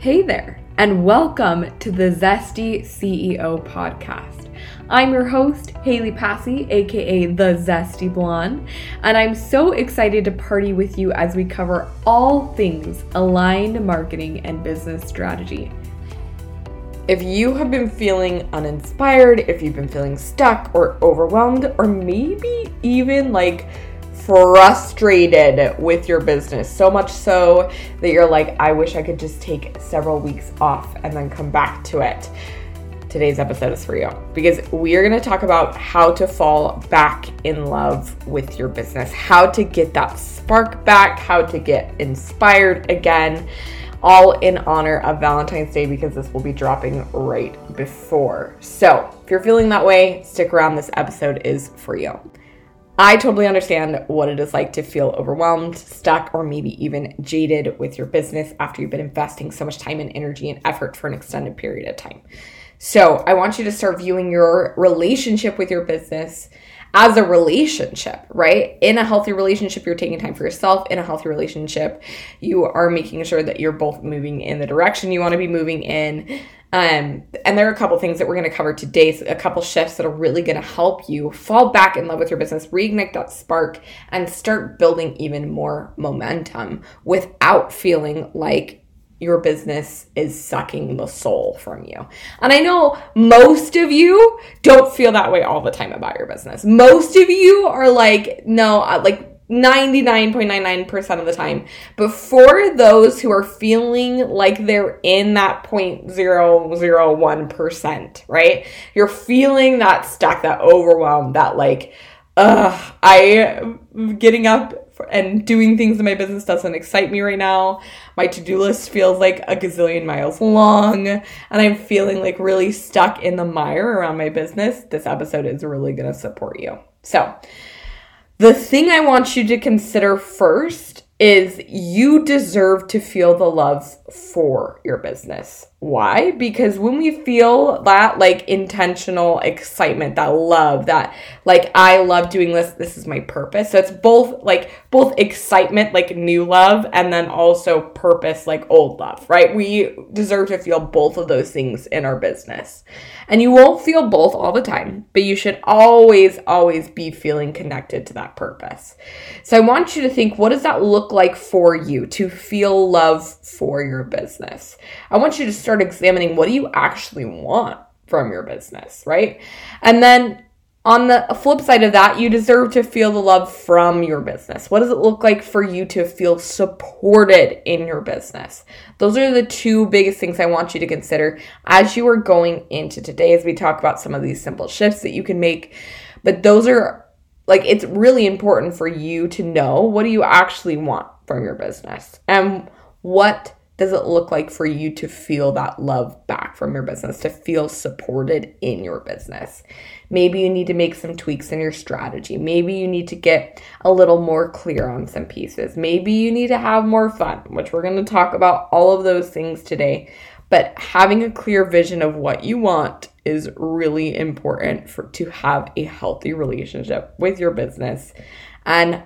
Hey there, and welcome to the Zesty CEO Podcast. I'm your host, Hayley Passy, aka The Zesty Blonde, and I'm so excited to party with you as we cover all things aligned marketing and business strategy. If you have been feeling uninspired, if you've been feeling stuck or overwhelmed, or maybe even like frustrated with your business, so much so that you're like, I wish I could just take several weeks off and then come back to it. Today's episode is for you because we are going to talk about how to fall back in love with your business, how to get that spark back, how to get inspired again, all in honor of Valentine's Day because this will be dropping right before. So if you're feeling that way, stick around. This episode is for you. I totally understand what it is like to feel overwhelmed, stuck, or maybe even jaded with your business after you've been investing so much time and energy and effort for an extended period of time. So I want you to start viewing your relationship with your business as a relationship, right? In a healthy relationship, you're taking time for yourself. In a healthy relationship, you are making sure that you're both moving in the direction you want to be moving in. And there are a couple things that we're going to cover today, so a couple shifts that are really going to help you fall back in love with your business, reignite that spark, and start building even more momentum without feeling like your business is sucking the soul from you. And I know most of you don't feel that way all the time about your business. Most of you are like, no, like 99.99% of the time. But for those who are feeling like they're in that 0.001%, right? You're feeling that stuck, that overwhelm, that like, I'm getting up and doing things in my business doesn't excite me right now. My to-do list feels like a gazillion miles long, and I'm feeling like really stuck in the mire around my business. This episode is really going to support you. So the thing I want you to consider first is you deserve to feel the love for your business. Why? Because when we feel that like intentional excitement, that love, that like, I love doing this, this is my purpose. So it's both like excitement, like new love, and then also purpose, like old love, right? We deserve to feel both of those things in our business. And you won't feel both all the time, but you should always, be feeling connected to that purpose. So I want you to think, what does that look like for you to feel love for your business? I want you to start examining, what do you actually want from your business, right? And then on the flip side of that, you deserve to feel the love from your business. What does it look like for you to feel supported in your business? Those are the two biggest things I want you to consider as you are going into today, as we talk about some of these simple shifts that you can make. But those are like, it's really important for you to know, what do you actually want from your business? And what does it look like for you to feel that love back from your business, to feel supported in your business? Maybe you need to make some tweaks in your strategy. Maybe you need to get a little more clear on some pieces. Maybe you need to have more fun, which we're going to talk about all of those things today. But having a clear vision of what you want is really important for to have a healthy relationship with your business, and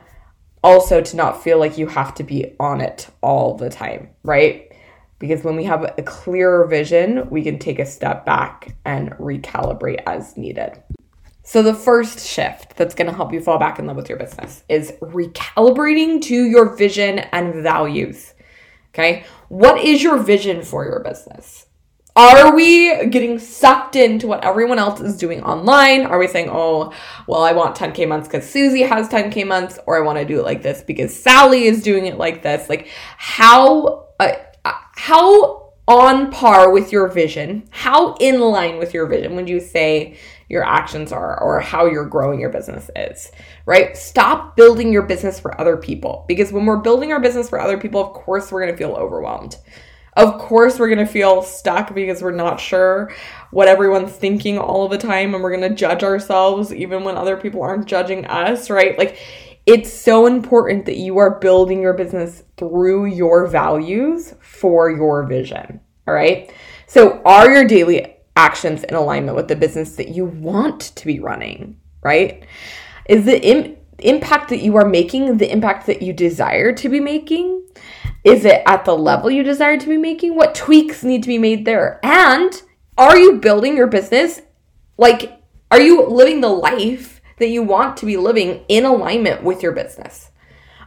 also to not feel like you have to be on it all the time, right? Because when we have a clearer vision, we can take a step back and recalibrate as needed. So the first shift that's going to help you fall back in love with your business is recalibrating to your vision and values, okay? What is your vision for your business? Are we getting sucked into what everyone else is doing online? Are we saying, oh, well, I want 10K months because Susie has 10K months, or I want to do it like this because Sally is doing it like this? Like, how on par with your vision, how in line with your vision would you say your actions are, or how you're growing your business is, right? Stop building your business for other people, because when we're building our business for other people, of course, we're going to feel overwhelmed. Of course, we're going to feel stuck because we're not sure what everyone's thinking all of the time, and we're going to judge ourselves even when other people aren't judging us, right? Like, it's so important that you are building your business through your values for your vision, all right? So are your daily actions in alignment with the business that you want to be running, right? Is the impact that you are making the impact that you desire to be making? Is it at the level you desire to be making? What tweaks need to be made there? And are you building your business? Like, are you living the life that you want to be living in alignment with your business?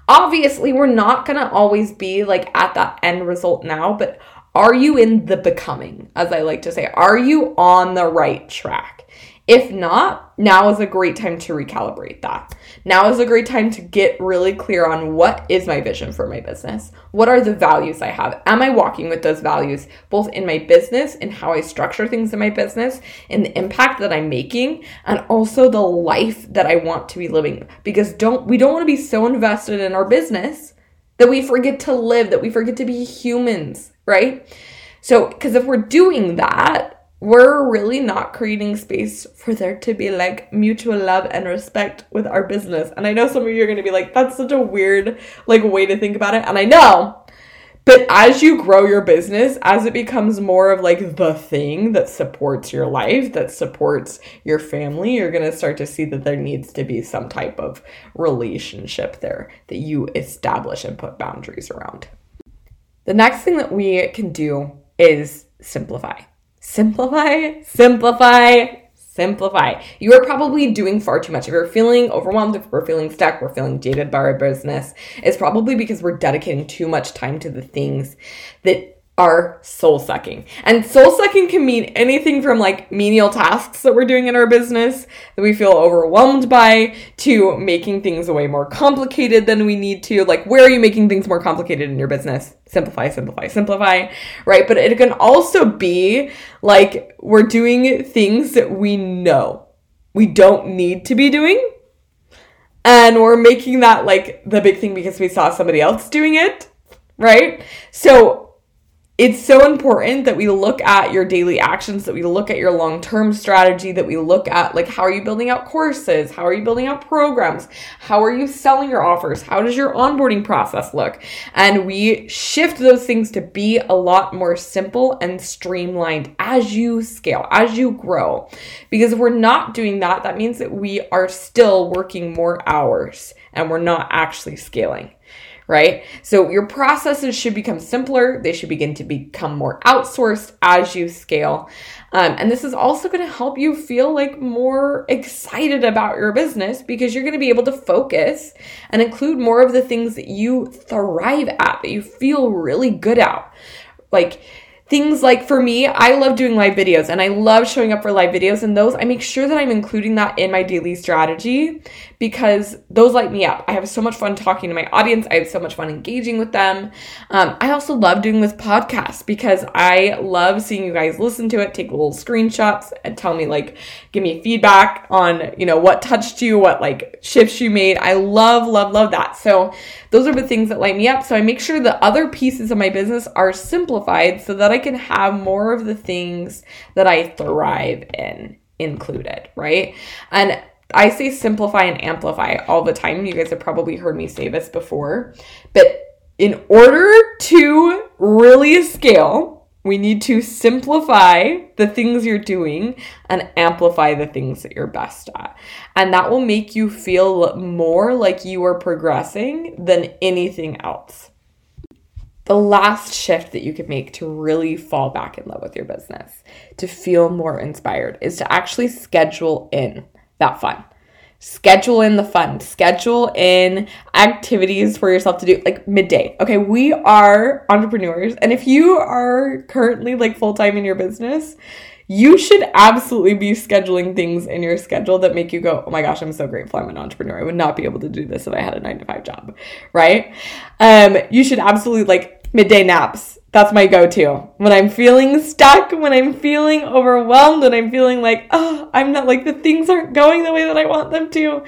Obviously, we're not going to always be like at that end result now, but are you in the becoming, as I like to say? Are you on the right track? If not, now is a great time to recalibrate that. Now is a great time to get really clear on what is my vision for my business? What are the values I have? Am I walking with those values, both in my business and how I structure things in my business and the impact that I'm making, and also the life that I want to be living? Because we don't want to be so invested in our business that we forget to live, that we forget to be humans, right? So, because if we're doing that, we're really not creating space for there to be like mutual love and respect with our business. And I know some of you are going to be like, that's such a weird like way to think about it. And I know, but as you grow your business, as it becomes more of like the thing that supports your life, that supports your family, you're going to start to see that there needs to be some type of relationship there that you establish and put boundaries around. The next thing that we can do is simplify. Simplify, simplify, simplify. You are probably doing far too much. If you're feeling overwhelmed, if we're feeling stuck, we're feeling jaded by our business, it's probably because we're dedicating too much time to the things that are soul-sucking. And soul-sucking can mean anything from like menial tasks that we're doing in our business that we feel overwhelmed by to making things way more complicated than we need to. Like, where are you making things more complicated in your business? Simplify, simplify, simplify, right? But it can also be like we're doing things that we know we don't need to be doing, and we're making that like the big thing because we saw somebody else doing it, right? So it's so important that we look at your daily actions, that we look at your long-term strategy, that we look at like, how are you building out courses? How are you building out programs? How are you selling your offers? How does your onboarding process look? And we shift those things to be a lot more simple and streamlined as you scale, as you grow. Because if we're not doing that, that means that we are still working more hours and we're not actually scaling. Right? So your processes should become simpler. They should begin to become more outsourced as you scale. And this is also going to help you feel like more excited about your business because you're going to be able to focus and include more of the things that you thrive at, that you feel really good at. Like things like, for me, I love doing live videos and I love showing up for live videos, and those, I make sure that I'm including that in my daily strategy because those light me up. I have so much fun talking to my audience. I have so much fun engaging with them. I also love doing this podcast because I love seeing you guys listen to it, take little screenshots and tell me, like, give me feedback on, you know, what touched you, what like shifts you made. I love, love, love that. So those are the things that light me up. So I make sure the other pieces of my business are simplified so that I can have more of the things that I thrive in included, right? And I say simplify and amplify all the time. You guys have probably heard me say this before, but in order to really scale, we need to simplify the things you're doing and amplify the things that you're best at. And that will make you feel more like you are progressing than anything else. The last shift that you could make to really fall back in love with your business, to feel more inspired, is to actually schedule in that fun. Schedule in the fun. Schedule in activities for yourself to do, like midday. Okay, we are entrepreneurs, and if you are currently like full-time in your business, you should absolutely be scheduling things in your schedule that make you go, oh my gosh, I'm so grateful I'm an entrepreneur. I would not be able to do this if I had a 9-to-5 job, right? You should absolutely, like, midday naps. That's my go-to. When I'm feeling stuck, when I'm feeling overwhelmed, when I'm feeling like, oh, I'm not, like, the things aren't going the way that I want them to,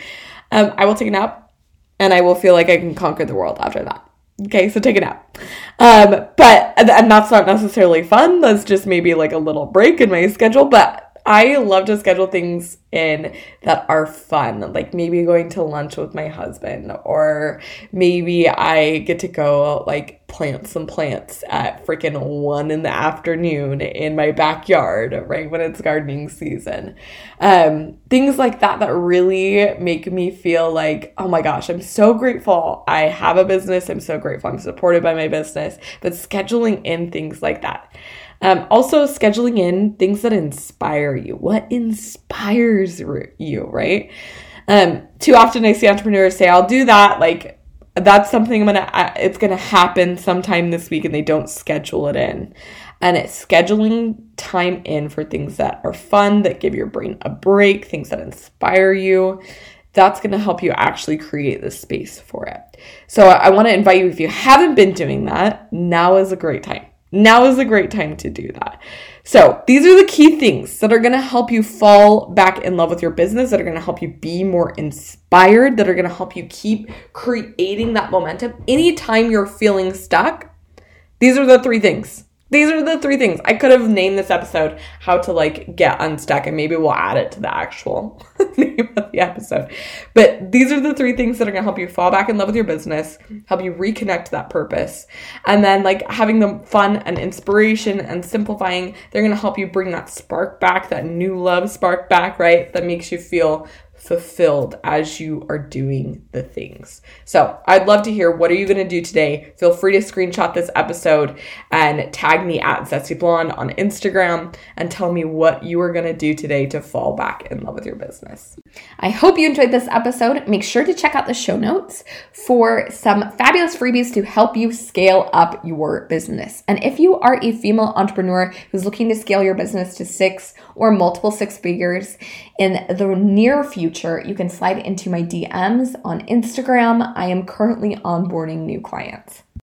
I will take a nap and I will feel like I can conquer the world after that. Okay, so take it out. But that's not necessarily fun. That's just maybe like a little break in my schedule. But I love to schedule things in that are fun, like maybe going to lunch with my husband, or maybe I get to go like plant some plants at freaking 1 PM in my backyard, right when it's gardening season. Things like that really make me feel like, oh my gosh, I'm so grateful I have a business. I'm so grateful I'm supported by my business. But scheduling in things like that. Also scheduling in things that inspire you. What inspires you, right? Too often I see entrepreneurs say, I'll do that. Like, that's something it's going to happen sometime this week, and they don't schedule it in. And it's scheduling time in for things that are fun, that give your brain a break, things that inspire you. That's going to help you actually create the space for it. So I want to invite you, if you haven't been doing that, now is a great time. Now is a great time to do that. So these are the key things that are going to help you fall back in love with your business, that are going to help you be more inspired, that are going to help you keep creating that momentum. Anytime you're feeling stuck, these are the three things. These are the three things. I could have named this episode how to get unstuck, and maybe we'll add it to the actual name of the episode. But these are the three things that are going to help you fall back in love with your business, help you reconnect to that purpose. And then having the fun and inspiration and simplifying, they're going to help you bring that spark back, that new love spark back, right? That makes you feel fulfilled as you are doing the things. So I'd love to hear, what are you going to do today? Feel free to screenshot this episode and tag me at Zesty Blonde on Instagram and tell me what you are going to do today to fall back in love with your business. I hope you enjoyed this episode. Make sure to check out the show notes for some fabulous freebies to help you scale up your business. And if you are a female entrepreneur who's looking to scale your business to six or multiple six figures in the near future, you can slide into my DMs on Instagram. I am currently onboarding new clients.